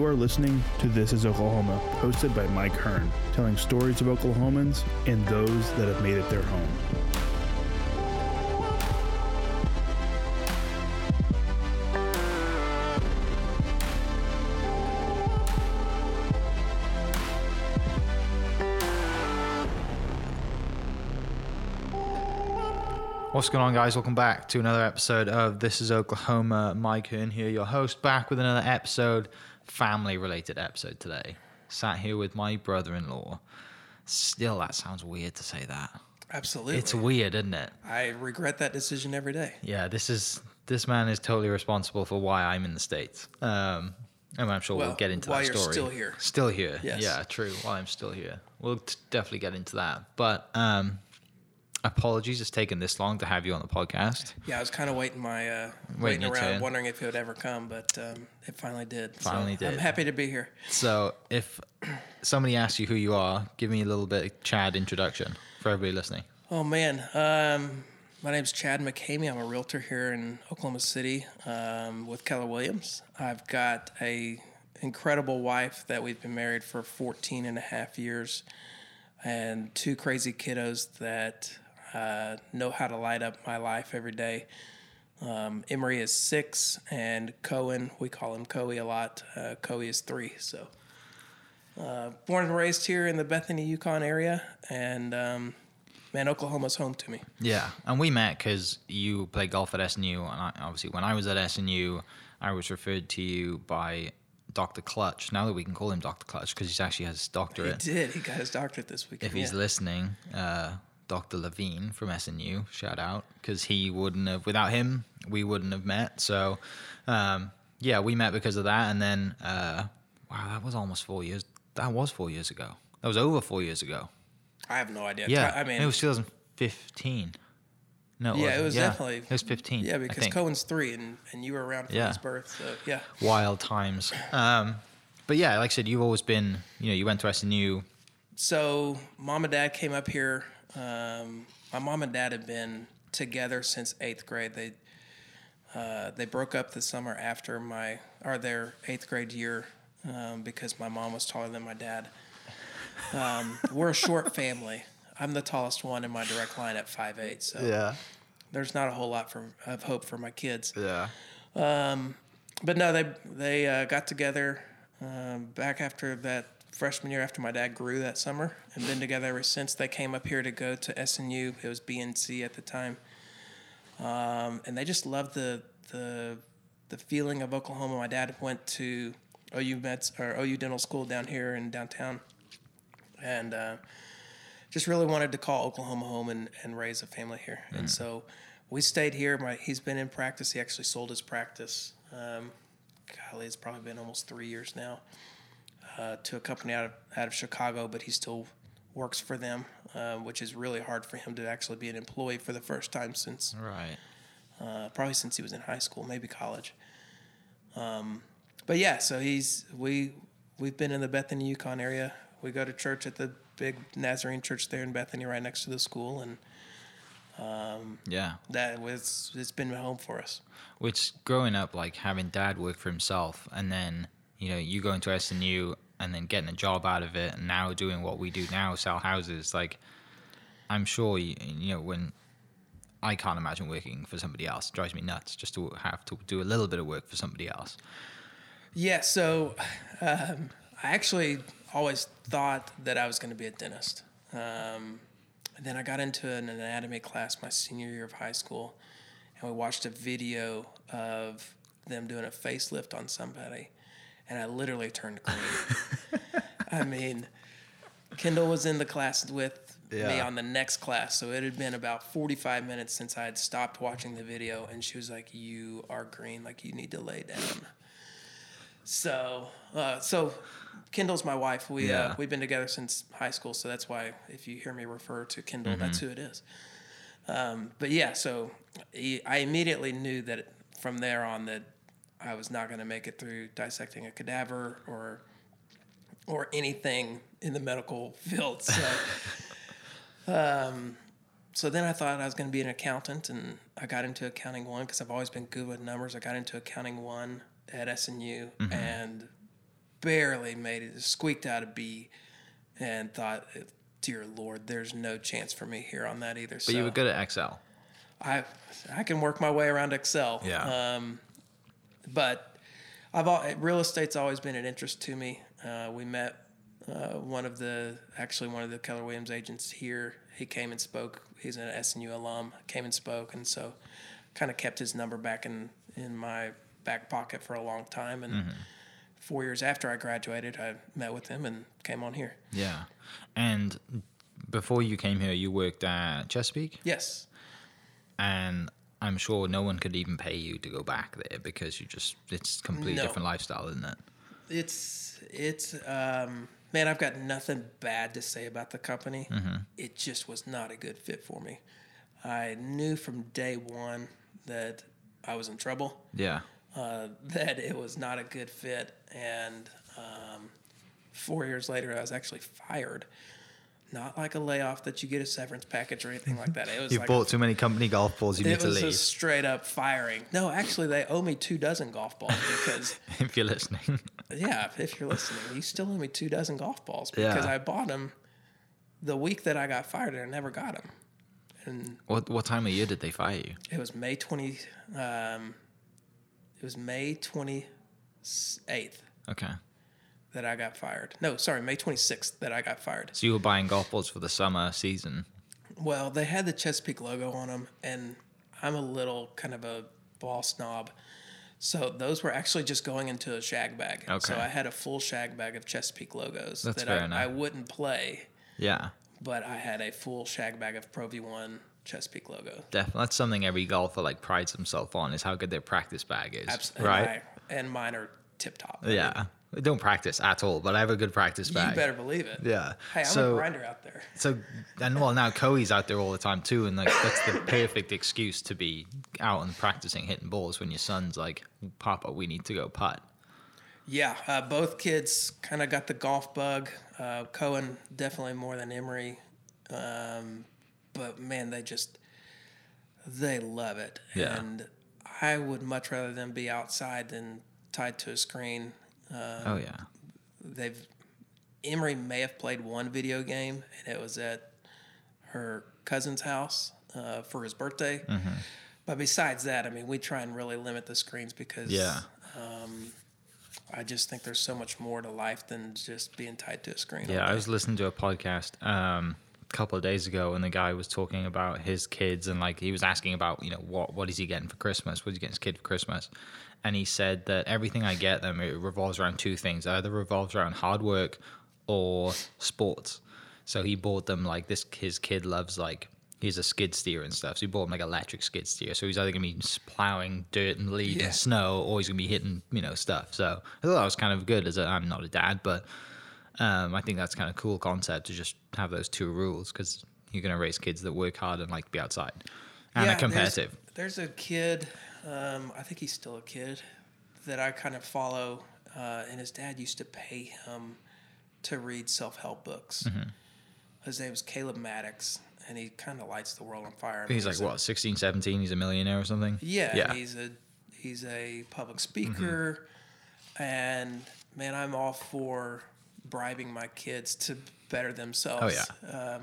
You are listening to This is Oklahoma, hosted by Mike Hearn, telling stories of Oklahomans and those that have made it their home. What's going on, guys? Welcome back to another episode of This is Oklahoma. Mike Hearn here, your host, back with another episode, family-related episode today. Sat here with my brother-in-law. Still, that sounds weird to say that. Absolutely. It's weird, isn't it? I regret that decision every day. Yeah, this man is totally responsible for why I'm in the States. And I'm sure we'll get into that story. While you're still here. Still here. Yes. Yeah, true. While I'm still here. We'll definitely get into that. But... apologies, it's taken this long to have you on the podcast. Yeah, I was kind of waiting around, wondering if it would ever come, but it finally did. I'm happy to be here. So if somebody asks you who you are, give me a little bit of Chad introduction for everybody listening. Oh, man. My name's Chad McCamey. I'm a realtor here in Oklahoma City with Keller Williams. I've got an incredible wife that we've been married for 14 and a half years and two crazy kiddos that... know how to light up my life every day. Emery is 6, and Cohen, we call him Coey a lot. Coey is 3. So, born and raised here in the Bethany Yukon area, and man, Oklahoma's home to me. Yeah, and we met because you played golf at SNU, and obviously when I was at SNU, I was referred to you by Dr. Clutch. Now that we can call him Dr. Clutch because he actually has his doctorate. He did. He got his doctorate this weekend. If he's listening. Dr. Levine from SNU, shout out, because without him, we wouldn't have met. So, yeah, we met because of that. And then, that was almost 4 years. That was 4 years ago. That was over 4 years ago. I have no idea. Yeah, I mean, it was 2015. No, it was definitely. It was 15. Yeah, because Cohen's 3, and you were around for his birth. So, yeah. Wild times. But yeah, like I said, you've always been, you went to SNU. So, mom and dad came up here. My mom and dad had been together since 8th grade. They broke up the summer after their 8th grade year because my mom was taller than my dad. We're a short family. I'm the tallest one in my direct line at 5'8", so there's not a whole lot of hope for my kids. Yeah. But no, they got together back after that freshman year after my dad grew that summer, and been together ever since. They came up here to go to SNU. It was BNC at the time. And they just loved the feeling of Oklahoma. My dad went to OU Dental School down here in downtown, and just really wanted to call Oklahoma home and raise a family here. Mm. And so we stayed here. He's been in practice. He actually sold his practice. Golly, it's probably been almost 3 years now. To a company out of Chicago, but he still works for them, which is really hard for him to actually be an employee for the first time since probably since he was in high school, maybe college. But yeah, so we've been in the Bethany Yukon area. We go to church at the big Nazarene church there in Bethany, right next to the school, and it's been home for us. Which growing up, like having dad work for himself, and then. You going to SNU and then getting a job out of it, and now doing what we do now, sell houses. Like, I'm sure when I can't imagine working for somebody else. It drives me nuts just to have to do a little bit of work for somebody else. Yeah. So, I actually always thought that I was going to be a dentist, and then I got into an anatomy class my senior year of high school, and we watched a video of them doing a facelift on somebody. And I literally turned green. I mean, Kendall was in the class with me on the next class. So it had been about 45 minutes since I had stopped watching the video. And she was like, you are green. Like, you need to lay down. So Kendall's my wife. We've been together since high school. So that's why if you hear me refer to Kendall, that's who it is. But yeah, so I immediately knew that from there on that I was not going to make it through dissecting a cadaver or anything in the medical field. So, so then I thought I was going to be an accountant, and I got into accounting one because I've always been good with numbers. I got into accounting one at SNU, and barely made it, squeaked out a B, and thought, dear Lord, there's no chance for me here on that either. But so you were good at Excel. I can work my way around Excel. Yeah. But real estate's always been an interest to me. We met one of the Keller Williams agents here. He came and spoke. He's an SNU alum. Came and spoke, and so kind of kept his number back in my back pocket for a long time. And 4 years after I graduated, I met with him and came on here. Yeah. And before you came here, you worked at Chesapeake? Yes. And I'm sure no one could even pay you to go back there because it's a completely different lifestyle, isn't it? Man, I've got nothing bad to say about the company. It just was not a good fit for me. I knew from day one that I was in trouble. Yeah. That it was not a good fit. And 4 years later, I was actually fired. Not like a layoff that you get a severance package or anything like that. It was bought too many company golf balls, you need to leave. It was a straight-up firing. No, actually, they owe me 24 golf balls because... if you're listening. Yeah, if you're listening. You still owe me 24 golf balls because I bought them the week that I got fired and I never got them. And what time of year did they fire you? It was May 28th. Okay. That I got fired. No, sorry, May 26th that I got fired. So you were buying golf balls for the summer season. Well, they had the Chesapeake logo on them, and I'm a little kind of a ball snob. So those were actually just going into a shag bag. Okay. So I had a full shag bag of Chesapeake logos I wouldn't play. Yeah. But I had a full shag bag of Pro V1 Chesapeake logo. Definitely. That's something every golfer prides himself on is how good their practice bag is. Absolutely. Right? And mine are tip-top. Yeah. I don't practice at all, but I have a good practice bag. You better believe it. Yeah. Hey, I'm a grinder out there. Now Coey's out there all the time too, and that's the perfect excuse to be out and practicing hitting balls when your son's like, Papa, we need to go putt. Yeah, both kids kind of got the golf bug. Cohen definitely more than Emery, but man, they love it. Yeah. And I would much rather them be outside than tied to a screen. Emery may have played one video game, and it was at her cousin's house for his birthday. But besides that, I mean, we try and really limit the screens because I just think there's so much more to life than just being tied to a screen. Yeah, I was listening to a podcast a couple of days ago, and the guy was talking about his kids, and he was asking about, what is he getting for Christmas? What is he getting his kid for Christmas? And he said that everything I get them, it revolves around two things. It either revolves around hard work or sports. So he bought them his kid loves he's a skid steer and stuff. So he bought him electric skid steer. So he's either going to be plowing dirt and lead and snow, or he's going to be hitting, stuff. So I thought that was kind of good I'm not a dad, but I think that's kind of cool concept to just have those two rules because you're going to raise kids that work hard and be outside and are competitive. There's a kid... I think he's still a kid that I kind of follow, and his dad used to pay him to read self-help books. His name was Caleb Maddox, and he kind of lights the world on fire. He's 16, 17? He's a millionaire or something? Yeah. He's a public speaker, and man, I'm all for bribing my kids to better themselves. Oh, yeah.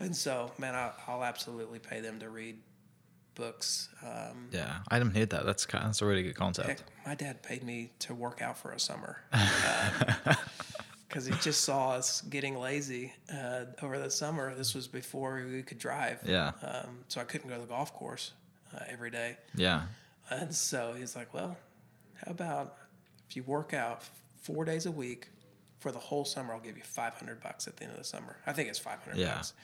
And so, man, I'll absolutely pay them to read books. I didn't hear that. That's a really good concept. Heck, my dad paid me to work out for a summer because he just saw us getting lazy over the summer. This was before we could drive. Yeah. So I couldn't go to the golf course every day. Yeah. And so he's like, well, how about if you work out 4 days a week for the whole summer, I'll give you $500 at the end of the summer. I think it's $500. Yeah. Bucks.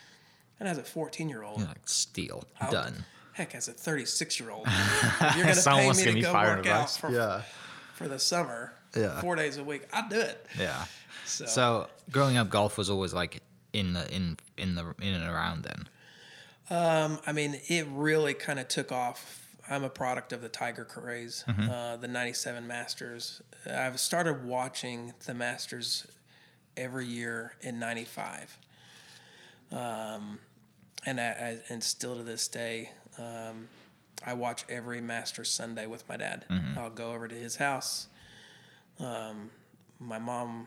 And as a 14-year-old, steal. Done. Heck, as a 36-year-old, you're going to pay me to go work out for the summer, 4 days a week. I'll do it. Yeah. So growing up, golf was always in and around then. I mean, it really kind of took off. I'm a product of the Tiger craze, the '97 Masters. I've started watching the Masters every year in '95, and still to this day. I watch every Masters Sunday with my dad. I'll go over to his house. my mom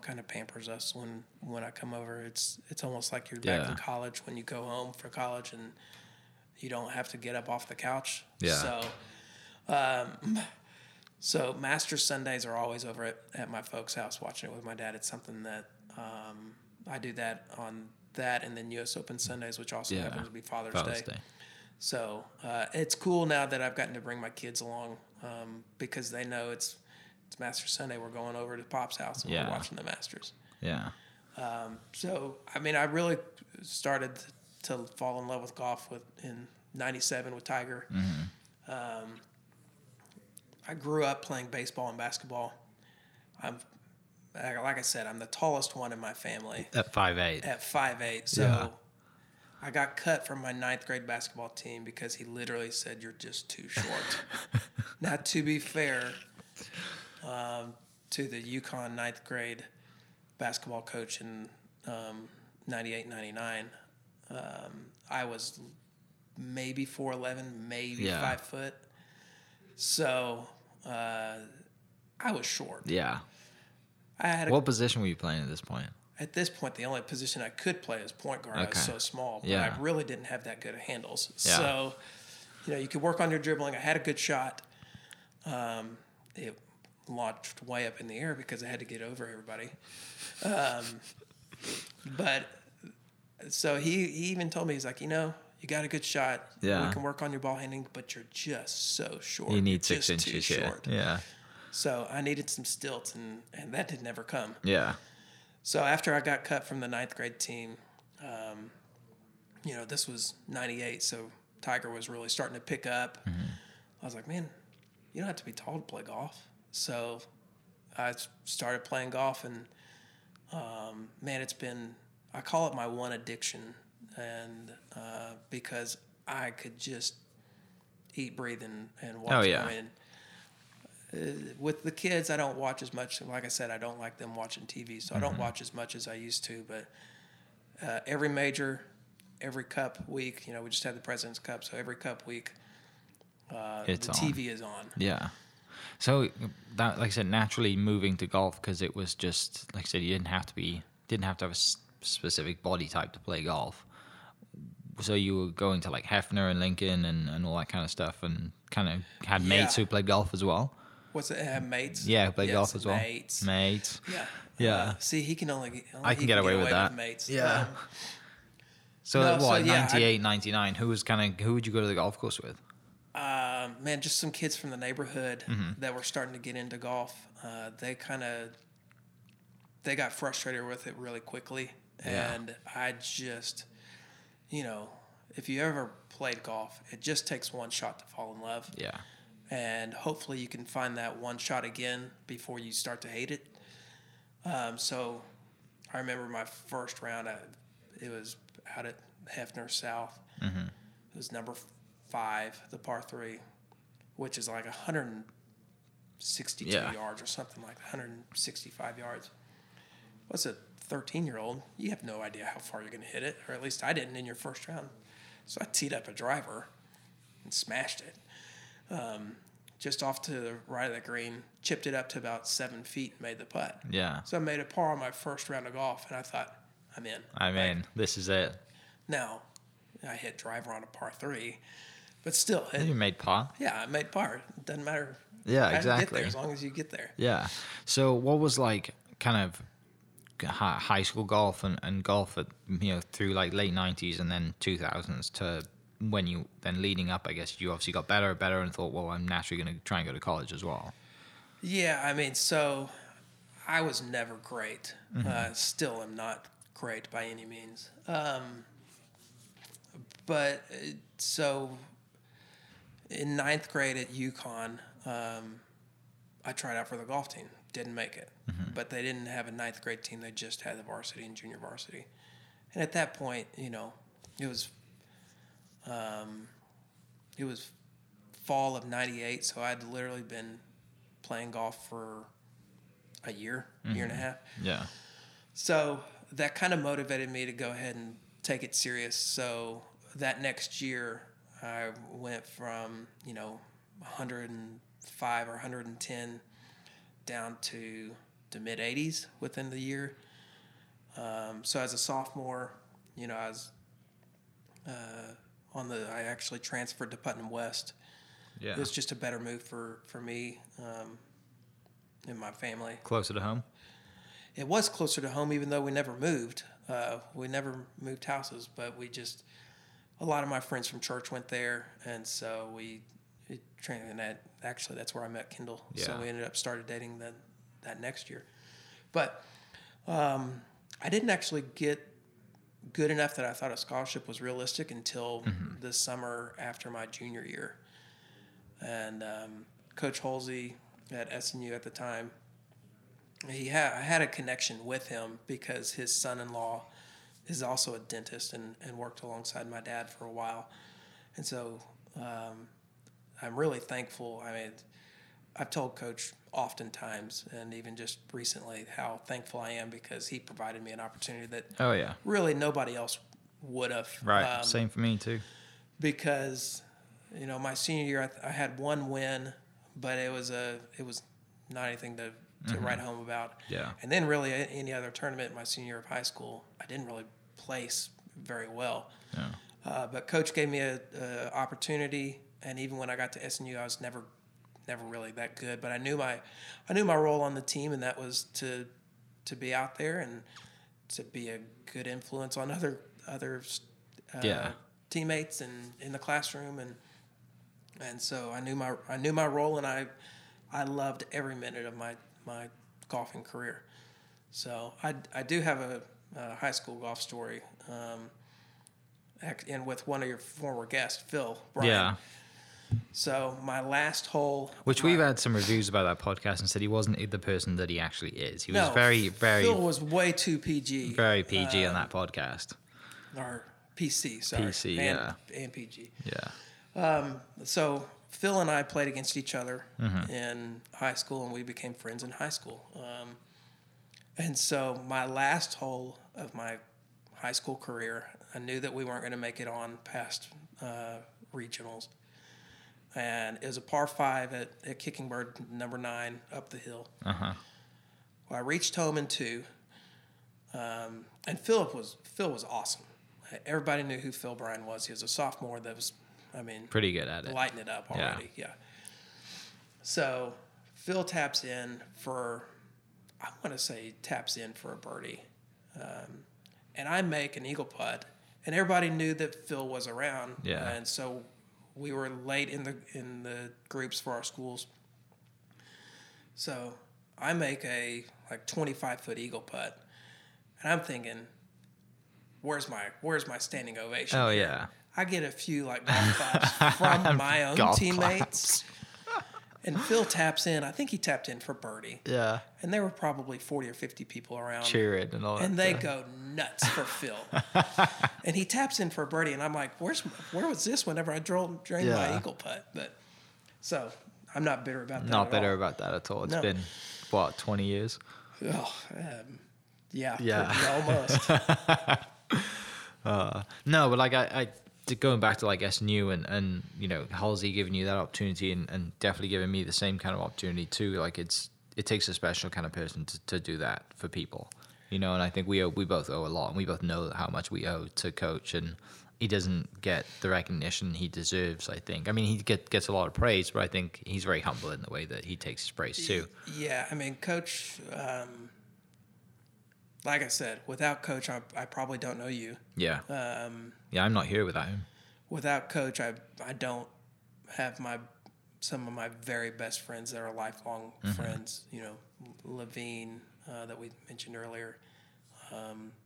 kind of pampers us when I come over. It's almost like you're back in college when you go home for college and you don't have to get up off the couch. Yeah. So Master Sundays are always over at my folks' house watching it with my dad. It's something that I do that on that, and then U.S. Open Sundays, which also happens to be Father's Day. So it's cool now that I've gotten to bring my kids along because they know it's Master Sunday. We're going over to Pop's house and we're watching the Masters. Yeah. So, I mean, I really started to fall in love with golf in 97 with Tiger. Mm-hmm. I grew up playing baseball and basketball. Like I said, I'm the tallest one in my family. At 5'8". So I got cut from my 9th grade basketball team because he literally said, "You're just too short." Now, to be fair to the UConn 9th grade basketball coach in 98-99, I was maybe 4'11", maybe 5 foot. So I was short. Yeah. What position were you playing at this point? At this point, the only position I could play is point guard. Okay. I was so small, but I really didn't have that good of handles. Yeah. So, you could work on your dribbling. I had a good shot. It launched way up in the air because I had to get over everybody. But so he even told me, he's like, you got a good shot. Yeah. We can work on your ball handling, but you're just so short. You need 6 inches short. Yeah. So I needed some stilts, and that didn't ever come. Yeah. So after I got cut from the 9th grade team, this was 98, so Tiger was really starting to pick up. Mm-hmm. I was like, man, you don't have to be tall to play golf. So I started playing golf, and, it's been – I call it my one addiction. And because I could just eat, breathe, and watch. Oh, yeah. I mean, with the kids, I don't watch as much. Like I said, I don't like them watching TV, so I don't watch as much as I used to. But every major, every cup week, we just had the President's Cup, so every cup week, TV is on. Yeah. So, that, like I said, naturally moving to golf because it was just, like I said, you didn't have to have a specific body type to play golf. So you were going to like Hefner and Lincoln and all that kind of stuff, and kind of had mates who played golf as well. What's it? Have mates? Yeah, played golf as well. Mates. Yeah. Yeah. See, he can get away with mates. Yeah. So 98, 99, who would you go to the golf course with? Just some kids from the neighborhood that were starting to get into golf. They got frustrated with it really quickly, and I just. If you ever played golf, it just takes one shot to fall in love. Yeah. And hopefully you can find that one shot again before you start to hate it. So I remember my first round, it was out at Hefner South. Mm-hmm. It was number 5, the par 3, which is like 162 yards or something, like 165 yards. What's it? 13-year-old, you have no idea how far you're going to hit it, or at least I didn't in your first round. So I teed up a driver and smashed it. Just off to the right of the green, chipped it up to about 7 feet and made the putt. Yeah. So I made a par on my first round of golf, and I thought, I'm in. This is it. Now, I hit driver on a par 3, but still. You made par? Yeah, I made par. It doesn't matter. Yeah, exactly. I didn't get there, as long as you get there. Yeah. So what was like kind of high school golf and golf at, through like late 90s and then 2000s to when you then leading up, I guess you obviously got better and thought, well, I'm naturally going to try and go to college as well. Yeah. So I was never great. Still am not great by any means. But so in 9th grade at UConn, I tried out for the golf team. Didn't make it. Mm-hmm. But they didn't have a 9th grade team. They just had the varsity and junior varsity. And at that point, it was fall of 98, so I'd literally been playing golf for a year, year and a half. Yeah. So that kind of motivated me to go ahead and take it serious. So that next year, I went from, 105 or 110 down to to mid 80s within the year. So as a sophomore, you know, I was I actually transferred to Putnam West. Yeah. It was just a better move for me and my family. Closer to home? It was closer to home, even though we never moved. We never moved houses, but a lot of my friends from church went there, and so actually that's where I met Kendall. Yeah. So we ended up started dating that next year. But I didn't actually get good enough that I thought a scholarship was realistic until the summer after my junior year. And Coach Holsey at SNU at the time, I had a connection with him because his son-in-law is also a dentist and worked alongside my dad for a while. And so I'm really thankful. I mean, I've told Coach oftentimes and even just recently how thankful I am because he provided me an opportunity that really nobody else would have. Right, same for me too. Because, you know, my senior year I had one win, but it was not anything to write home about. Yeah. And then really any other tournament my senior year of high school, I didn't really place very well. Yeah. But Coach gave me an opportunity, and even when I got to SNU, I was never really that good. But I knew my role on the team, and that was to be out there and to be a good influence on other teammates and in the classroom, and so I knew my role, and I loved every minute of my golfing career. So I do have a high school golf story, and with one of your former guests, Phil Bryan. Yeah. So my last hole, which we've had some reviews about that podcast and said he wasn't the person that he actually is. He was very, very. Phil was way too PG. Very PG on that podcast. Or PC, sorry. PC, and PG. Yeah. So Phil and I played against each other in high school, and we became friends in high school. And so my last hole of my high school career, I knew that we weren't going to make it on past regionals. And it was a par 5 at Kicking Bird, number 9, up the hill. Uh-huh. Well, I reached home in 2, and Phil was awesome. Everybody knew who Phil Bryan was. He was a sophomore that was, I mean, pretty good at it. Lighting it up already, yeah. So Phil taps in for a birdie. And I make an eagle putt, and everybody knew that Phil was around. Yeah. And so we were late in the groups for our schools. So I make a 25-foot eagle putt, and I'm thinking, where's my standing ovation? Oh yeah. I get a few golf claps from my own teammates. And Phil taps in. I think he tapped in for birdie. Yeah. And there were probably 40 or 50 people around. Cheering and all that. And they go nuts for Phil. And he taps in for birdie, and I'm like, where was this whenever I drained my eagle putt? But so I'm not bitter about that. Not bitter about that at all. It's been, 20 years? Oh, yeah, almost. No, but going back to SNU and you know, Halsey giving you that opportunity and definitely giving me the same kind of opportunity too. It takes a special kind of person to do that for people, you know. And I think we both owe a lot, and we both know how much we owe to Coach. And he doesn't get the recognition he deserves. I think. I mean, he gets a lot of praise, but I think he's very humble in the way that he takes his praise too. Yeah, I mean, Coach. Like I said, without Coach, I probably don't know you. Yeah. Yeah, I'm not here without him. Without Coach, I don't have some of my very best friends that are lifelong friends. You know, Levine that we mentioned earlier,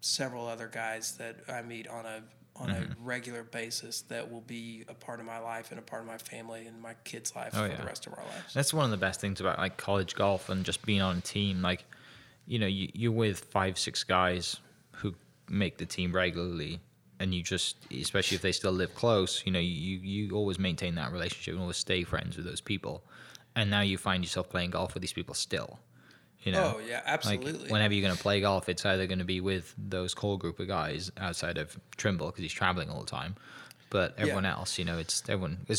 several other guys that I meet on a regular basis that will be a part of my life and a part of my family and my kids' life for the rest of our lives. That's one of the best things about college golf and just being on a team. You know, you're with 5-6 guys who make the team regularly, and you just, especially if they still live close, you know, you always maintain that relationship and always stay friends with those people. And now you find yourself playing golf with these people still, you know. Oh, yeah, absolutely. Whenever you're going to play golf, it's either going to be with those core group of guys outside of Trimble because he's traveling all the time. But everyone else, you know, it's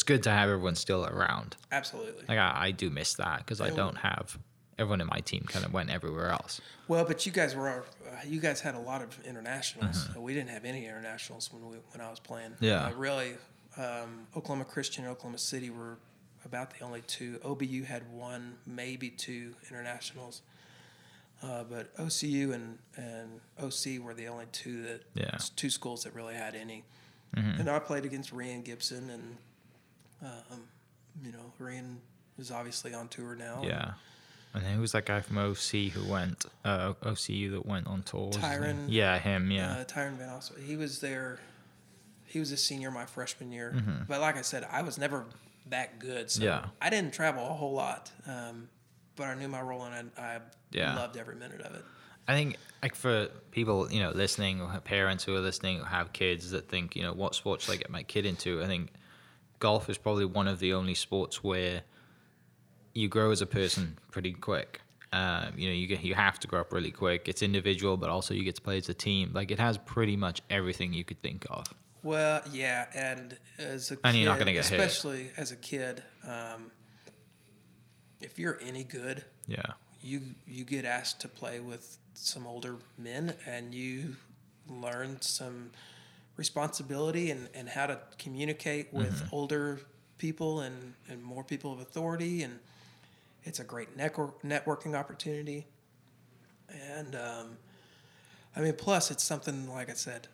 good to have everyone still around. Absolutely. I do miss that because I don't have everyone in my team kind of went everywhere else. Well, but you guys were you guys had a lot of internationals. Mm-hmm. We didn't have any internationals when I was playing. Yeah, really, Oklahoma Christian and Oklahoma City were about the only two. OBU had one, maybe two internationals. But OCU and OC were the only two two schools that really had any. Mm-hmm. And I played against Rian Gibson, and Rian is obviously on tour now. Yeah, and then who's that guy from OC who went OCU that went on tour? Tyron. Yeah, him. Yeah, Tyron Van Ossel. He was there. He was a senior my freshman year. Mm-hmm. But like I said, I was never that good, so I didn't travel a whole lot. But I knew my role, and I loved every minute of it. I think, like, for people, listening, or parents who are listening, who have kids that think, what sports should I get my kid into? I think golf is probably one of the only sports where you grow as a person pretty quick. You have to grow up really quick. It's individual, but also you get to play as a team. Like, it has pretty much everything you could think of. Well, yeah, and as a kid, and you're not going to get hit. Especially as a kid, if you're any good, you get asked to play with some older men, and you learn some responsibility and how to communicate with older people and more people of authority, and it's a great networking opportunity. And plus it's something, like I said,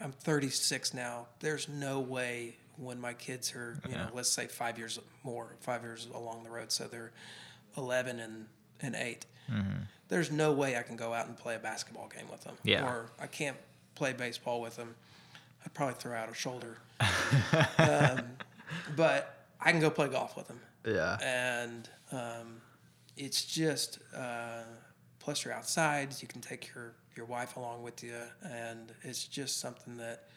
I'm 36 now. There's no way when my kids are, let's say 5 years along the road, so they're 11 and 8. Mm-hmm. There's no way I can go out and play a basketball game with them. Yeah. Or I can't play baseball with them. I'd probably throw out a shoulder. But I can go play golf with them. Yeah. And it's just, plus you're outside, you can take your wife along with you, and it's just something that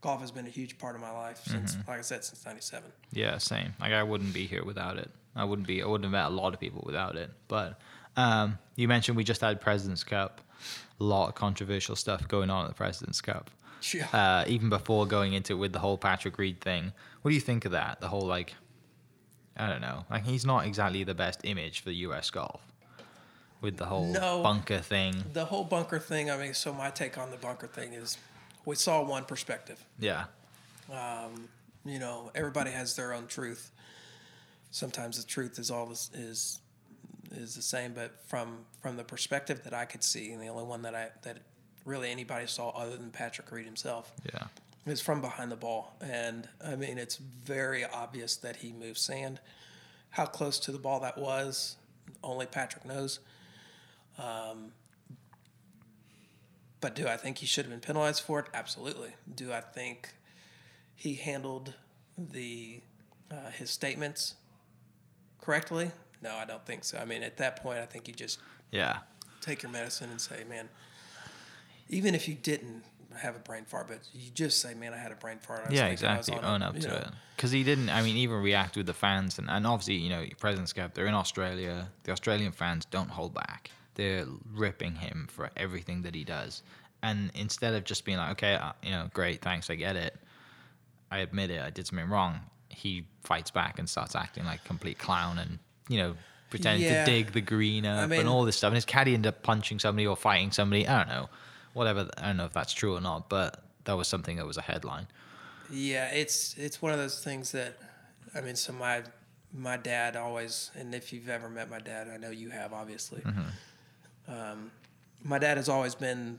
golf has been a huge part of my life since, like I said, since 97. Yeah, same. Like, I wouldn't be here without it. I wouldn't have met a lot of people without it. But you mentioned we just had President's Cup. A lot of controversial stuff going on at the President's Cup. Yeah. Even before going into it with the whole Patrick Reed thing. What do you think of that? The whole, like, I don't know. Like, he's not exactly the best image for U.S. golf. With the whole bunker thing. The whole bunker thing. I mean, so my take on the bunker thing is, we saw one perspective. Yeah. Everybody has their own truth. Sometimes the truth is is the same, but from the perspective that I could see, and the only one that really anybody saw other than Patrick Reed himself, is from behind the ball. And I mean, it's very obvious that he moved sand. How close to the ball that was, only Patrick knows. But do I think he should have been penalized for it? Absolutely. Do I think he handled his statements correctly? No, I don't think so. I mean, at that point, I think you just take your medicine and say, man, even if you didn't have a brain fart, but you just say, man, I had a brain fart. Exactly. Own up to it. Because he didn't, I mean, even react with the fans. And obviously, President's Cup, they're in Australia. The Australian fans don't hold back. They're ripping him for everything that he does. And instead of just being like, okay, great, thanks, I get it. I admit it, I did something wrong. He fights back and starts acting like a complete clown and, pretending to dig the green up and all this stuff. And his caddy ended up punching somebody or fighting somebody. I don't know. Whatever. I don't know if that's true or not, but that was something that was a headline. Yeah, it's one of those things that, I mean, so my dad always, and if you've ever met my dad, I know you have, obviously. Mm-hmm. My dad has always been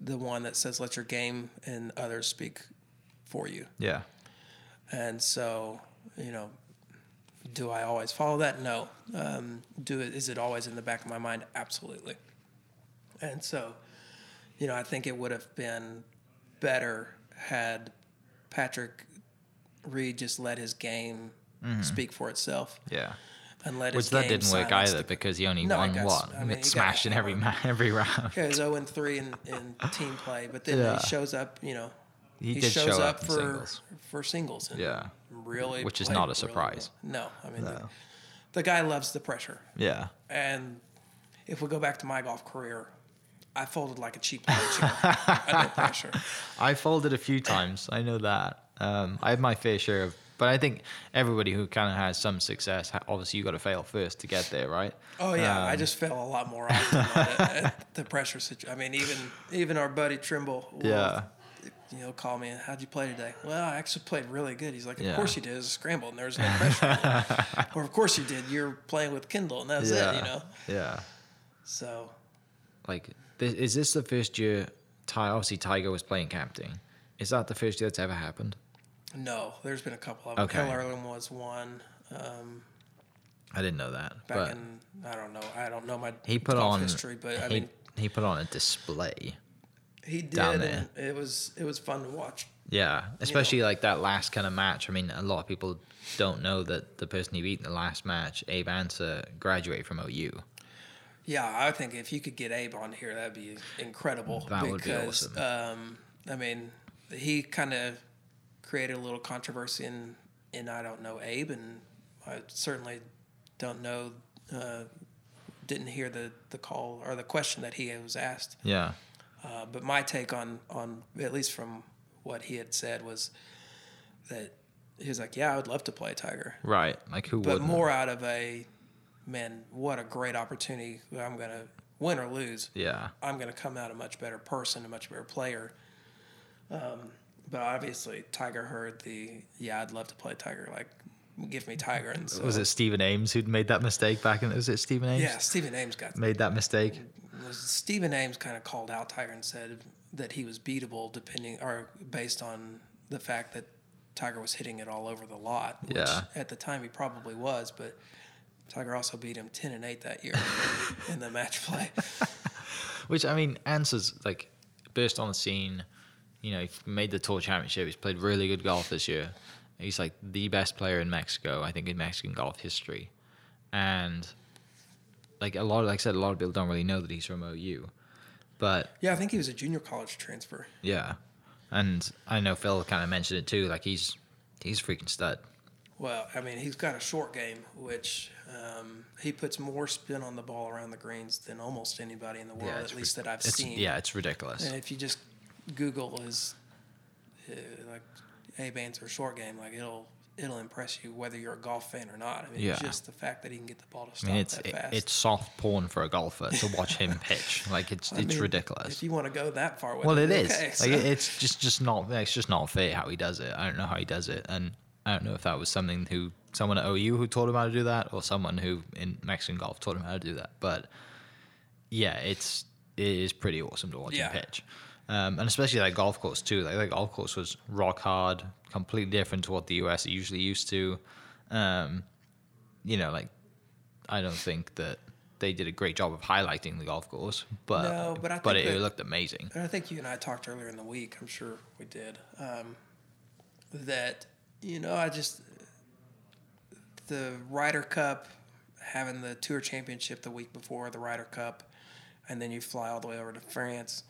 the one that says, let your game and others speak for you. Yeah. And so, do I always follow that? No. Is it always in the back of my mind? Absolutely. And so, I think it would have been better had Patrick Reed just let his game speak for itself. Yeah. Which that didn't work either, because he only won one. I mean, it's smashed in every round. Yeah, it was 0-3 in team play, but then he shows up, He shows up for singles. And really, which is not a surprise. Really well. No, I mean, the guy loves the pressure. Yeah. And if we go back to my golf career, I folded like a cheap pitcher under pressure. I folded a few times. I know that. I have my fair share of But I think everybody who kind of has some success, obviously you got to fail first to get there, right? Oh yeah, I just fail a lot more often at the pressure situation. I mean, even our buddy Trimble will, call me and how'd you play today? Well, I actually played really good. He's like, of course you did. It was a scramble and there was no pressure. Or of course you did. You're playing with Kendall and that was it, Yeah. So, is this the first year? Obviously, Tiger was playing captain. Is that the first year that's ever happened? No, there's been a couple of them. Okay. Keller Williams was one. I didn't know that. I don't know my golf history, but he put on a display. He did. Down there. And it was fun to watch. Yeah, especially that last kind of match. I mean, a lot of people don't know that the person he beat in the last match, Abe Anser, graduated from OU. Yeah, I think if you could get Abe on here, that'd be incredible. That would be awesome. He kind of created a little controversy in I don't know Abe, and I certainly don't know, didn't hear the call or the question that he was asked. Yeah. But my take on at least from what he had said was that he was like, yeah, I would love to play Tiger. Right, who wouldn't? But more out of a, man, what a great opportunity. I'm going to win or lose. Yeah. I'm going to come out a much better person, a much better player. But obviously, Tiger heard I'd love to play Tiger. Give me Tiger. And so, was it Stephen Ames who'd made that mistake back in? Was it Stephen Ames? Yeah, Stephen Ames made that mistake. Stephen Ames kind of called out Tiger and said that he was beatable based on the fact that Tiger was hitting it all over the lot. Which at the time he probably was, but Tiger also beat him 10-8 that year in the match play. Which, Anser's burst on the scene. He made the tour championship. He's played really good golf this year. He's the best player in Mexico, I think, in Mexican golf history. And a lot of people don't really know that he's from OU. But yeah, I think he was a junior college transfer. Yeah, and I know Phil kind of mentioned it too. He's a freaking stud. Well, he's got a short game, which he puts more spin on the ball around the greens than almost anybody in the world, at least that I've seen. Yeah, it's ridiculous. And if you just Google his Abe Anser short game, it'll impress you whether you're a golf fan or not. Just the fact that he can get the ball to stop that fast. It's soft porn for a golfer to watch him pitch. It's ridiculous. If you want to go that far with it is. Okay, so. It's just not fair how he does it. I don't know how he does it, and I don't know if that was someone at OU who taught him how to do that, or someone who in Mexican golf taught him how to do that. But yeah, it is pretty awesome to watch him pitch, and especially that golf course too. That golf course was rock hard, completely different to what the US are usually used to. I don't think that they did a great job of highlighting the golf course, but it looked amazing. And I think you and I talked earlier in the week. I'm sure we did that. The Ryder Cup, having the Tour Championship the week before the Ryder Cup, and then you fly all the way over to France,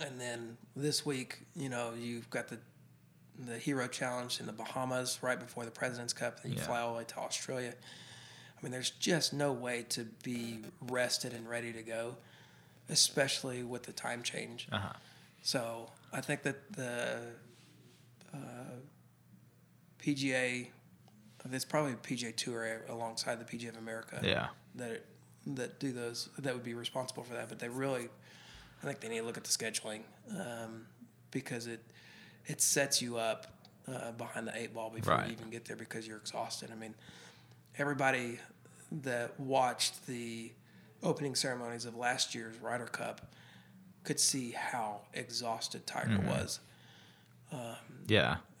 and then this week, you've got the Hero Challenge in the Bahamas right before the President's Cup, and you fly all the way to Australia. There's just no way to be rested and ready to go, especially with the time change. Uh-huh. So I think that the PGA, it's probably PGA Tour alongside the PGA of America. Yeah, that do those that would be responsible for that. But they really, I think they need to look at the scheduling because it sets you up behind the eight ball before you even get there because you're exhausted. Everybody that watched the opening ceremonies of last year's Ryder Cup could see how exhausted Tiger was.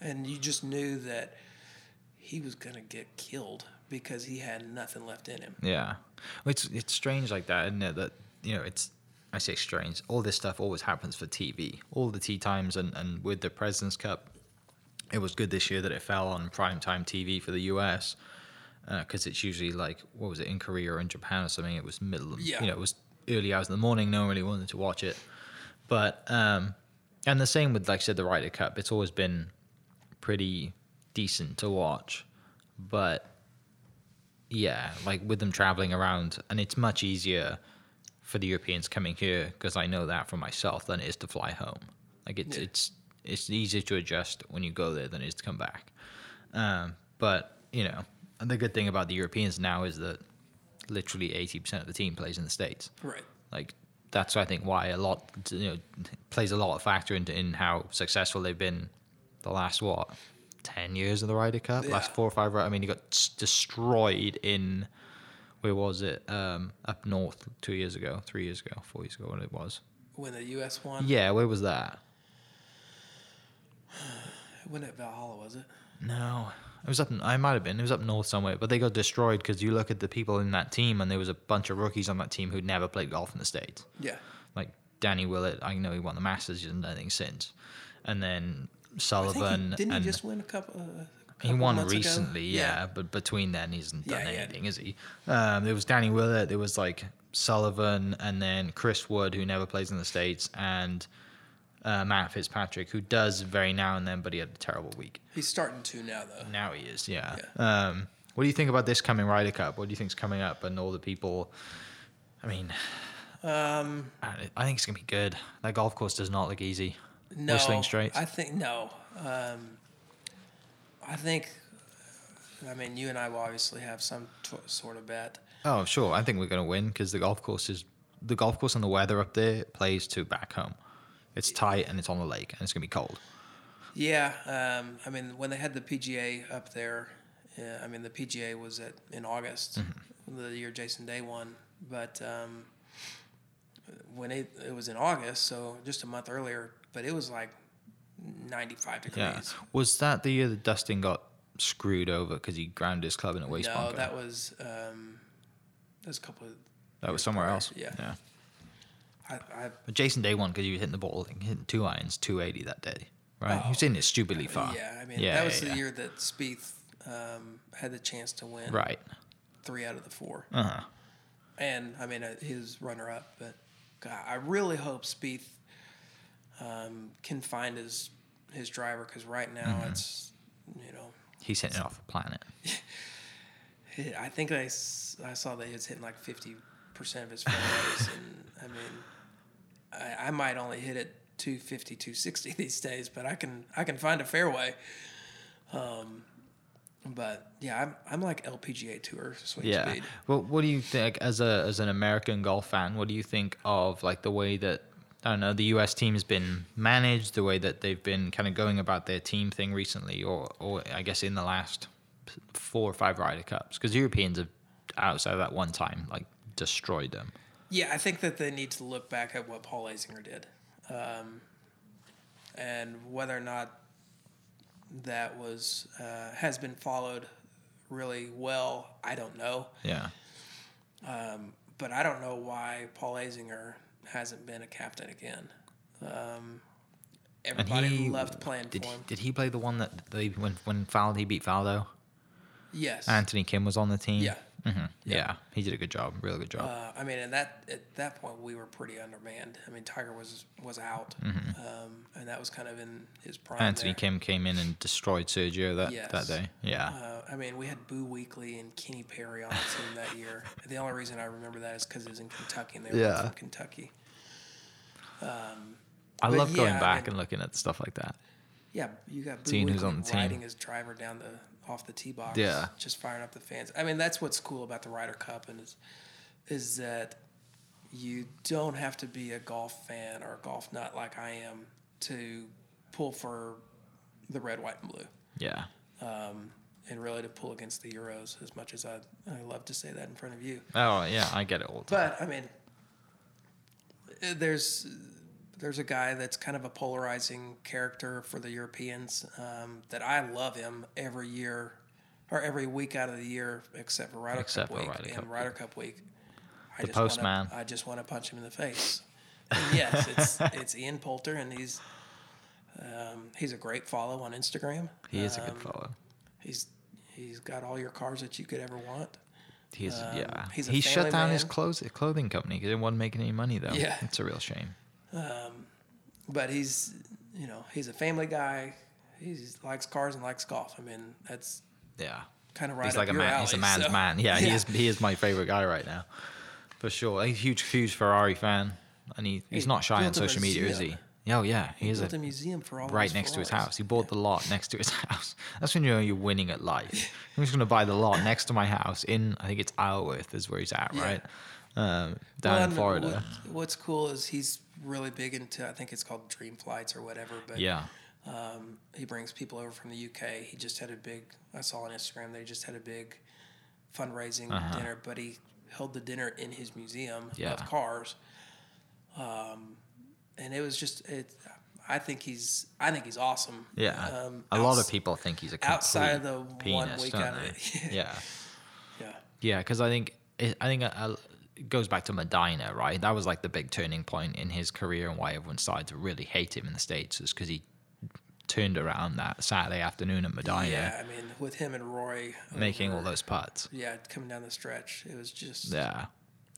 And you just knew that he was gonna get killed because he had nothing left in him. Yeah, it's strange that, isn't it? That I say strange. All this stuff always happens for TV. All the tee times and with the President's Cup, it was good this year that it fell on primetime TV for the U.S. because it's usually what was it in Korea or in Japan or something? It was middle. Yeah. It was early hours in the morning. No one really wanted to watch it, but and the same with the Ryder Cup. It's always been pretty decent to watch, but yeah, with them traveling around, and it's much easier for the Europeans coming here because I know that for myself than it is to fly home. It's easier to adjust when you go there than it is to come back. But, you know, and the good thing about the Europeans now is that literally 80% of the team plays in the States. Right. Like, that's, I think, why a lot, you know, plays a lot of factor in how successful they've been the last, what, 10 years of the Ryder Cup? Yeah. Last 4 or 5, I mean, he got destroyed in, where was it, up north 3 years ago, 4 years ago, when it was. When the U.S. won? Yeah, where was that? It wasn't at Valhalla, was it? No. It was up. I might have been. It was up north somewhere, but they got destroyed because you look at the people in that team, and there was a bunch of rookies on that team who'd never played golf in the States. Yeah, like Danny Willett. I know he won the Masters. He hasn't done anything since. And then Sullivan. I think he just win a couple? He won recently, yeah. But between then, he hasn't done anything, has he? There was Danny Willett. There was like Sullivan, and then Chris Wood, who never plays in the States, and Matt Fitzpatrick, who does very now and then, but he had a terrible week. He's starting to now, though. Now he is, yeah. What do you think about this coming Ryder Cup? What do you think's coming up and all the people? I mean, I think it's going to be good. That golf course does not look easy. No. Whistling Straits? I think, no. I mean, you and I will obviously have some sort of bet. Oh, sure. I think we're going to win because the golf course and the weather up there plays to back home. It's tight, and it's on the lake, and it's going to be cold. Yeah. I mean, when they had the PGA up there, I mean, the PGA was in August, mm-hmm. the year Jason Day won. But when it was in August, so just a month earlier, but it was like 95 degrees. Yeah. Was that the year that Dustin got screwed over because he ground his club in a waste bunker? No, that was a couple of... That was somewhere else? Yeah. Yeah. But Jason Day won because he was hitting the ball, hitting 2 irons, 280 that day, right? Oh, he was hitting it stupidly far. Yeah, I mean, that was the year that Spieth had the chance to win. Right. 3 out of the 4. Uh-huh. And, I mean, he was runner-up, but God, I really hope Spieth can find his driver because right now mm-hmm. it's, you know. He's hitting it off the planet. I think I saw that he was hitting like 50% of his fairways, and I mean... I might only hit it 250, 260 these days, but I can find a fairway. But yeah, I'm like LPGA Tour swing speed. Well, what do you think as an American golf fan? What do you think of like the way that I don't know the U.S. team has been managed, the way that they've been kind of going about their team thing recently, or I guess in the last 4 or 5 Ryder Cups, because Europeans have outside of that one time like destroyed them. Yeah, I think that they need to look back at what Paul Azinger did, and whether or not that was has been followed really well, I don't know. Yeah. But I don't know why Paul Azinger hasn't been a captain again. Everybody loved playing for him. Did he play the one that when he beat Faldo? Yes. Anthony Kim was on the team. Yeah. Mm-hmm. Yeah, he did a good job, real good job. I mean, and at that point, we were pretty undermanned. I mean, Tiger was out, mm-hmm. And that was kind of in his prime. Anthony Kim came in and destroyed Sergio that day. Yeah. I mean, we had Boo Weekly and Kenny Perry on the team that year. The only reason I remember that is because it was in Kentucky, and they were from Kentucky. I love going back and looking at stuff like that. Yeah, you got Boo Weekly riding his driver down off the tee box, just firing up the fans. I mean, that's what's cool about the Ryder Cup and is that you don't have to be a golf fan or a golf nut like I am to pull for the red, white, and blue. Yeah. And really to pull against the Euros as much as I love to say that in front of you. Oh, yeah, I get it all the time. But, I mean, there's a guy that's kind of a polarizing character for the Europeans that I love him every year or every week out of the year except for Ryder Cup week. The postman. I just want to punch him in the face. And yes, it's Ian Poulter, and he's a great follow on Instagram. He is a good follow. He's got all your cars that you could ever want. He shut down his clothing company because it wasn't making any money though. Yeah, it's a real shame. But he's a family guy. He likes cars and likes golf. I mean, that's kind of right. He's like a man. Alley, he's a man's man. Yeah, he is my favorite guy right now, for sure. A huge Ferrari fan, and he's not shy on social media, is he? Oh, yeah. He built a museum for all right next to his house. He bought the lot next to his house. That's when you know you're winning at life. I'm just going to buy the lot next to my house in, I think it's Isleworth is where he's at, right? Down in Florida. What's cool is he's really big into, I think it's called dream flights or whatever. But yeah. He brings people over from the UK. He just had a big, I saw on Instagram, they just had a big fundraising dinner, but he held the dinner in his museum of cars. And it was just, I think he's awesome. Yeah. A lot of people think he's a complete outside of the penis, 1 week out of it. Yeah. Cause I think it goes back to Medina, right? That was like the big turning point in his career and why everyone started to really hate him in the States is because he turned around that Saturday afternoon at Medina. Yeah, I mean, with him and Roy. Making all those putts. Yeah, coming down the stretch. It was just... Yeah.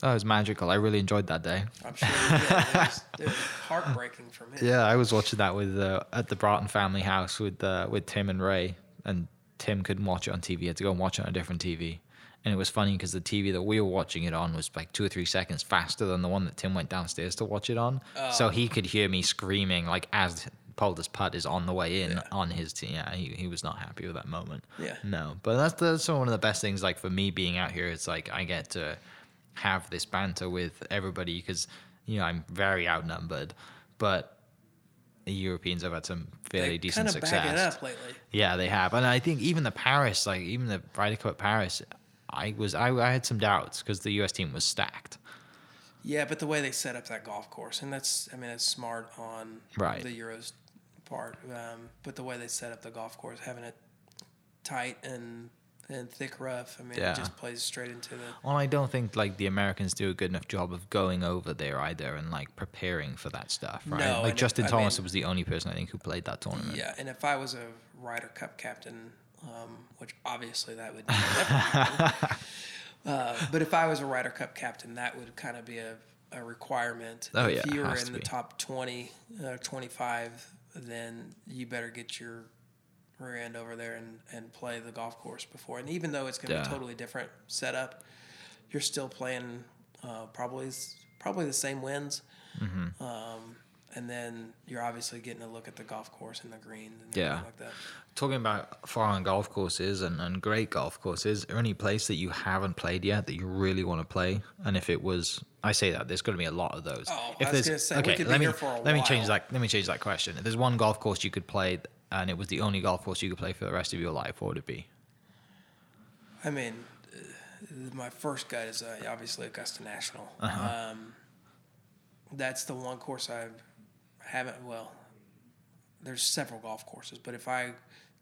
That was magical. I really enjoyed that day. I'm sure you did. It was heartbreaking for me. Yeah, I was watching that with at the Broughton family house with Tim and Ray, and Tim couldn't watch it on TV. He had to go and watch it on a different TV. And it was funny because the TV that we were watching it on was like 2 or 3 seconds faster than the one that Tim went downstairs to watch it on. So he could hear me screaming like as... Polder's putt is on the way in on his team. Yeah, he was not happy with that moment. Yeah. No, but that's one of the best things, like, for me being out here. It's like I get to have this banter with everybody because, you know, I'm very outnumbered, but the Europeans have had some fairly decent success. They kind of back it up lately. Yeah, they have. And I think even the Paris, like, even the Ryder Cup at Paris, I had some doubts because the U.S. team was stacked. Yeah, but the way they set up that golf course, and that's smart on the Euros part, but the way they set up the golf course, having it tight and thick rough, I mean, it just plays straight into the... Well, I don't think, like, the Americans do a good enough job of going over there either and, like, preparing for that stuff, right? No, like, Justin Thomas was the only person, I think, who played that tournament. Yeah, and if I was a Ryder Cup captain, which obviously that would never happen, but if I was a Ryder Cup captain, that would kind of be a requirement. Oh, yeah, if you were in the top 20, 25... then you better get your rear end over there and play the golf course before. And even though it's going to be a totally different setup, you're still playing probably the same wins. Mm-hmm. And then you're obviously getting a look at the golf course and the green and everything like that. Talking about foreign golf courses and great golf courses, is there any place that you haven't played yet that you really want to play? And if it was... I say that there's going to be a lot of those. Oh, if I was going to say, okay, we could be here for a while. Let me change that question. If there's one golf course you could play, and it was the only golf course you could play for the rest of your life, what would it be? I mean, my first gut is obviously Augusta National. Uh-huh. That's the one course I haven't. Well, there's several golf courses, but if I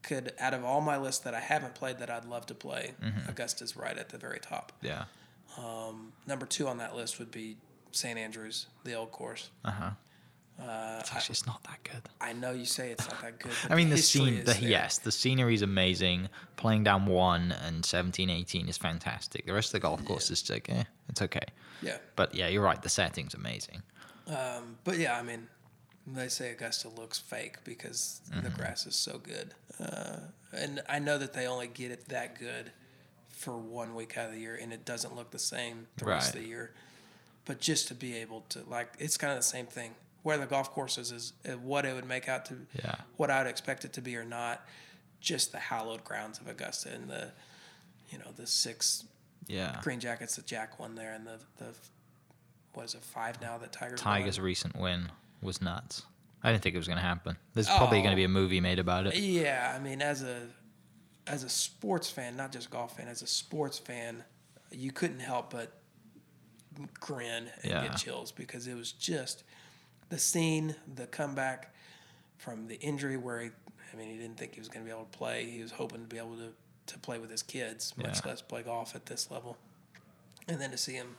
could, out of all my lists that I haven't played that I'd love to play, Augusta's right at the very top. Yeah. Number 2 on that list would be St. Andrews, the old course. Uh-huh. It's actually it's not that good. I know you say it's not that good. But I mean, the scenery is amazing. Playing down 1 and 17, 18 is fantastic. The rest of the golf course is like, it's okay. Yeah. But yeah, you're right. The setting's amazing. But yeah, I mean, they say Augusta looks fake because the grass is so good. And I know that they only get it that good for 1 week out of the year, and it doesn't look the same the rest of the year. But just to be able to, like, it's kind of the same thing. Where the golf course is what it would make out to, what I would expect it to be or not. Just the hallowed grounds of Augusta and the, you know, the 6 green jackets that Jack won there, and the what is it, 5 now that Tiger's won? Recent win was nuts. I didn't think it was going to happen. There's probably going to be a movie made about it. Yeah, I mean, as a sports fan, not just golf fan, as a sports fan, you couldn't help but grin and get chills because it was just the scene, the comeback from the injury where he didn't think he was going to be able to play. He was hoping to be able to play with his kids, much less play golf at this level. And then to see him,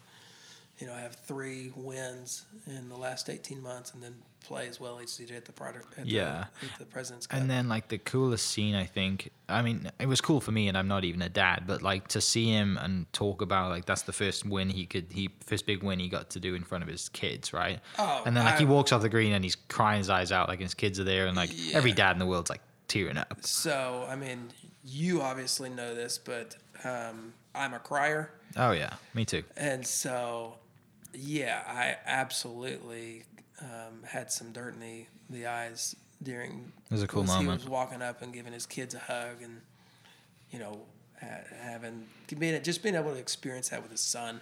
you know, have 3 wins in the last 18 months and then play as well as he did at the President's Cup. And then, like, the coolest scene, I think, I mean, it was cool for me, and I'm not even a dad, but, like, to see him and talk about, like, that's the first win first big win he got to do in front of his kids, right? Oh, and then, like, he walks off the green and he's crying his eyes out, like, and his kids are there, and, like, every dad in the world's, like, tearing up. So, I mean, you obviously know this, but I'm a crier. Oh, yeah, me too. And so... Yeah, I absolutely had some dirt in the the eyes during. It was a cool moment. He was walking up and giving his kids a hug, and you know, being able to experience that with his son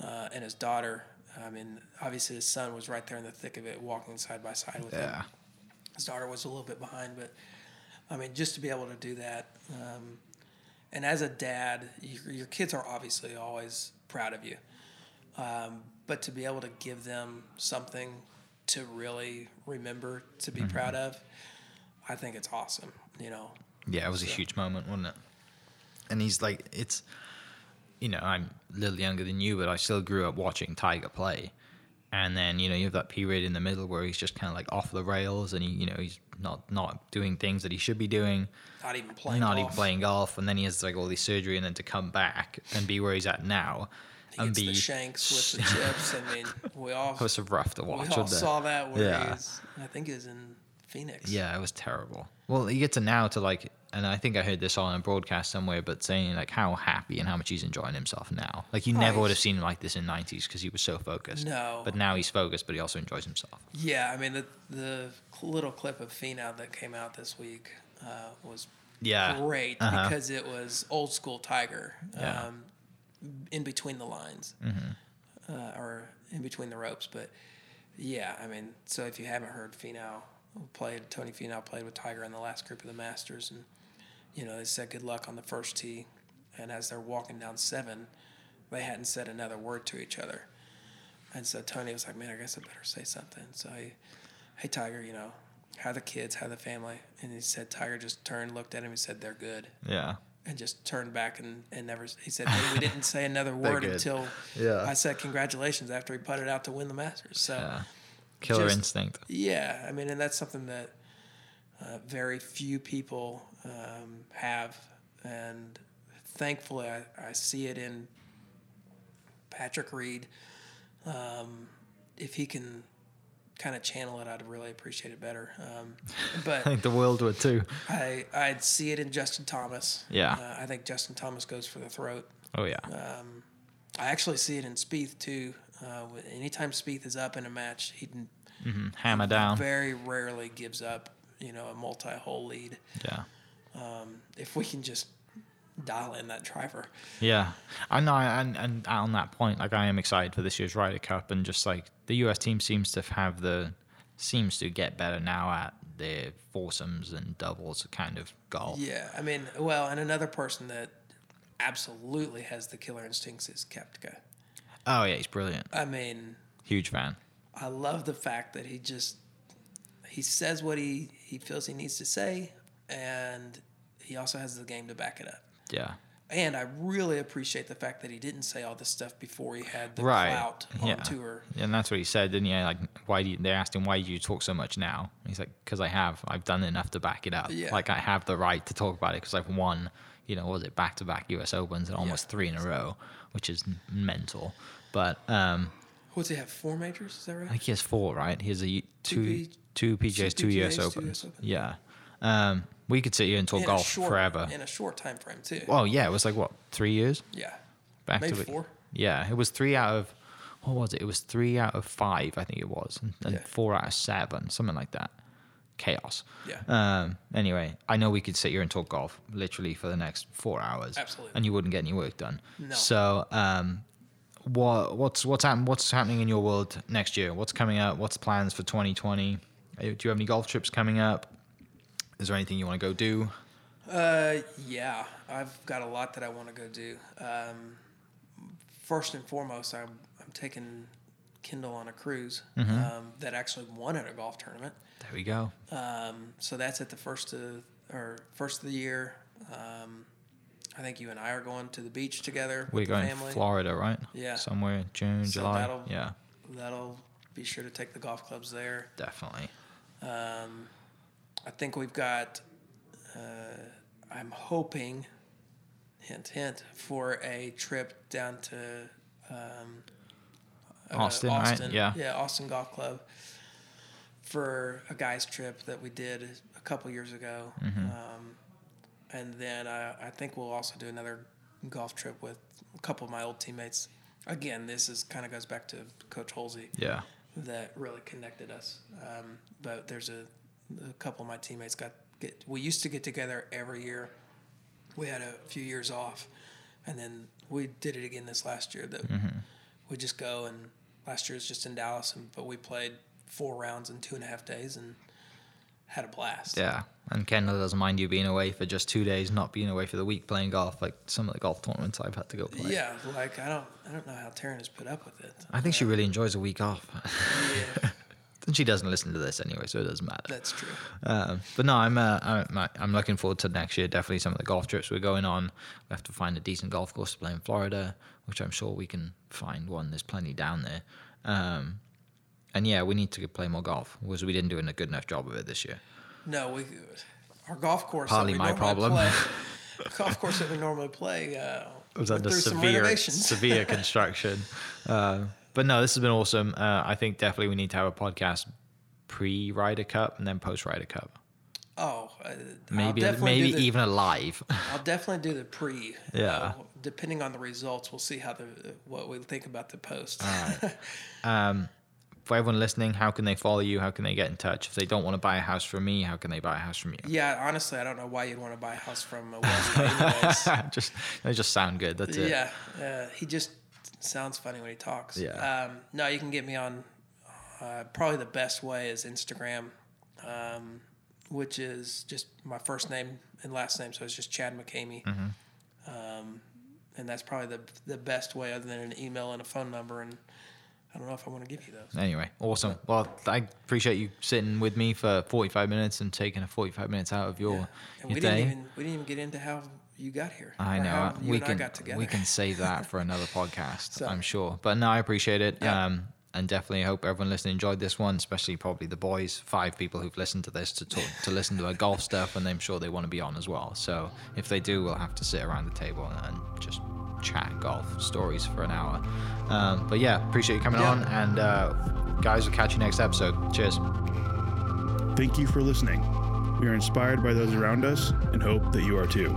and his daughter. I mean, obviously his son was right there in the thick of it, walking side by side with him. His daughter was a little bit behind, but I mean, just to be able to do that. And as a dad, your kids are obviously always proud of you. But to be able to give them something to really remember, to be mm-hmm. proud of, I think it's awesome, you know. Yeah, it was a huge moment, wasn't it? And he's like, it's, you know, I'm a little younger than you, but I still grew up watching Tiger play. And then, you know, you have that period in the middle where he's just kind of like off the rails and, you know, he's not doing things that he should be doing. Not even playing golf. And then he has like all this surgery, and then to come back and be where he's at now. He gets the shanks with the chips. I mean, we all... It was rough to watch. We all saw that where he was, I think it was in Phoenix. Yeah, it was terrible. Well, you get to now to like... And I think I heard this on a broadcast somewhere, but saying like how happy and how much he's enjoying himself now. Like you never would have seen him like this in the 90s because he was so focused. No. But now he's focused, but he also enjoys himself. Yeah, I mean, the little clip of Finau that came out this week was great because it was old school Tiger in between the lines or in between the ropes. But yeah, I mean, so if you haven't heard, Tony Finau played with Tiger in the last group of the Masters, and you know, they said good luck on the first tee, and as they're walking down 7, they hadn't said another word to each other. And so Tony was like, man, I guess I better say something. So hey, Tiger, you know, how are the kids, how are the family? And he said, Tiger just turned, looked at him, and said, they're good. Yeah. And just turned back and never, he said, hey, we didn't say another word until I said congratulations after he putted out to win the Masters. So killer instinct. Yeah. I mean, and that's something that very few people have, and thankfully I see it in Patrick Reed. If he can kind of channel it, I'd really appreciate it better. But I think the world would too. I'd see it in Justin Thomas. Yeah. I think Justin Thomas goes for the throat. Oh yeah. I actually see it in Spieth too. Anytime Spieth is up in a match, he can hammer down. Very rarely gives up, you know, a multi-hole lead. Yeah. If we can just dial in that driver. Yeah. I know, and on that point, like I am excited for this year's Ryder Cup, and just like the U.S. team seems to get better now at their foursomes and doubles kind of golf. Yeah. I mean, well, and another person that absolutely has the killer instincts is Koepka. Oh yeah, he's brilliant. I mean, huge fan. I love the fact that he says what he feels he needs to say, and he also has the game to back it up. Yeah. And I really appreciate the fact that he didn't say all this stuff before he had the clout on tour. And that's what he said, didn't he? Like, they asked him, why do you talk so much now? And he's like, because I've done enough to back it up. Yeah. Like, I have the right to talk about it because I've won, you know, was it back-to-back U.S. Opens and almost 3 in a row, which is mental. But what's he have, 4 majors? Is that right? I think he has 4, right? He has two PGAs, 2 U.S. Opens. Yeah. We could sit here and talk golf forever. In a short time frame, too. Well, yeah, it was like, what, 3 years? Yeah. Maybe 4? Yeah, it was 3 out of 5, I think it was, and 4 out of 7, something like that. Chaos. Yeah. Anyway, I know we could sit here and talk golf literally for the next 4 hours. Absolutely. And you wouldn't get any work done. No. So, what's happening in your world next year? What's coming up? What's plans for 2020? Do you have any golf trips coming up? Is there anything you want to go do? Yeah, I've got a lot that I want to go do. First and foremost, I'm taking Kendall on a cruise that actually won at a golf tournament. There we go. So that's at the first of the year. I think you and I are going to the beach together. We're going to Florida, right? Yeah. Somewhere in June, July. That'll be sure to take the golf clubs there. Definitely. I think we've got. I'm hoping, hint hint, for a trip down to Austin, right? Yeah, Austin Golf Club. For a guys trip that we did a couple years ago. And then I think we'll also do another golf trip with a couple of my old teammates. Again, this kind of goes back to Coach Holsey. Yeah. that really connected us. But there's a couple of my teammates we used to get together every year. We had a few years off, and then we did it again this last year. That mm-hmm. we just go, and last year was just in Dallas, but we played 4 rounds in 2.5 days and had a blast. Yeah, and Kendall doesn't mind you being away for just 2 days, not being away for the week playing golf. Like some of the golf tournaments I've had to go play. Yeah, like I don't know how Taryn has put up with it. I think she really enjoys a week off. Yeah. And she doesn't listen to this anyway, so it doesn't matter. That's true. But no, I'm looking forward to next year. Definitely some of the golf trips we're going on. We have to find a decent golf course to play in Florida, which I'm sure we can find one. There's plenty down there. And yeah, we need to play more golf because we didn't do a good enough job of it this year. No, our golf course. Partly my problem. Golf course that we normally play. It was under severe construction. But no, this has been awesome. I think definitely we need to have a podcast pre-Ryder Cup and then post-Ryder Cup. Oh. Maybe even a live. I'll definitely do the pre. Yeah. Depending on the results, we'll see what we think about the post. All right. For everyone listening, how can they follow you? How can they get in touch? If they don't want to buy a house from me, how can they buy a house from you? Yeah, honestly, I don't know why you'd want to buy a house from a They just sound good. That's it. Yeah. He just... sounds funny when he talks. Yeah. No, you can get me on probably the best way is Instagram, which is just my first name and last name, so it's just Chad McCamey. Mm-hmm. And that's probably the best way other than an email and a phone number, and I don't know if I want to give you those. Anyway, awesome. Well, I appreciate you sitting with me for 45 minutes and taking 45 minutes out of your day. We didn't even get into how you got here. I know. We can save that for another podcast, I'm sure. But no, I appreciate it. Yeah. And definitely hope everyone listening enjoyed this one, especially probably the boys, 5 people who've listened to this to listen to our golf stuff, and I'm sure they want to be on as well. So if they do, we'll have to sit around the table and just chat golf stories for an hour. But yeah, appreciate you coming on, and guys, we'll catch you next episode. Cheers. Thank you for listening. We are inspired by those around us and hope that you are too.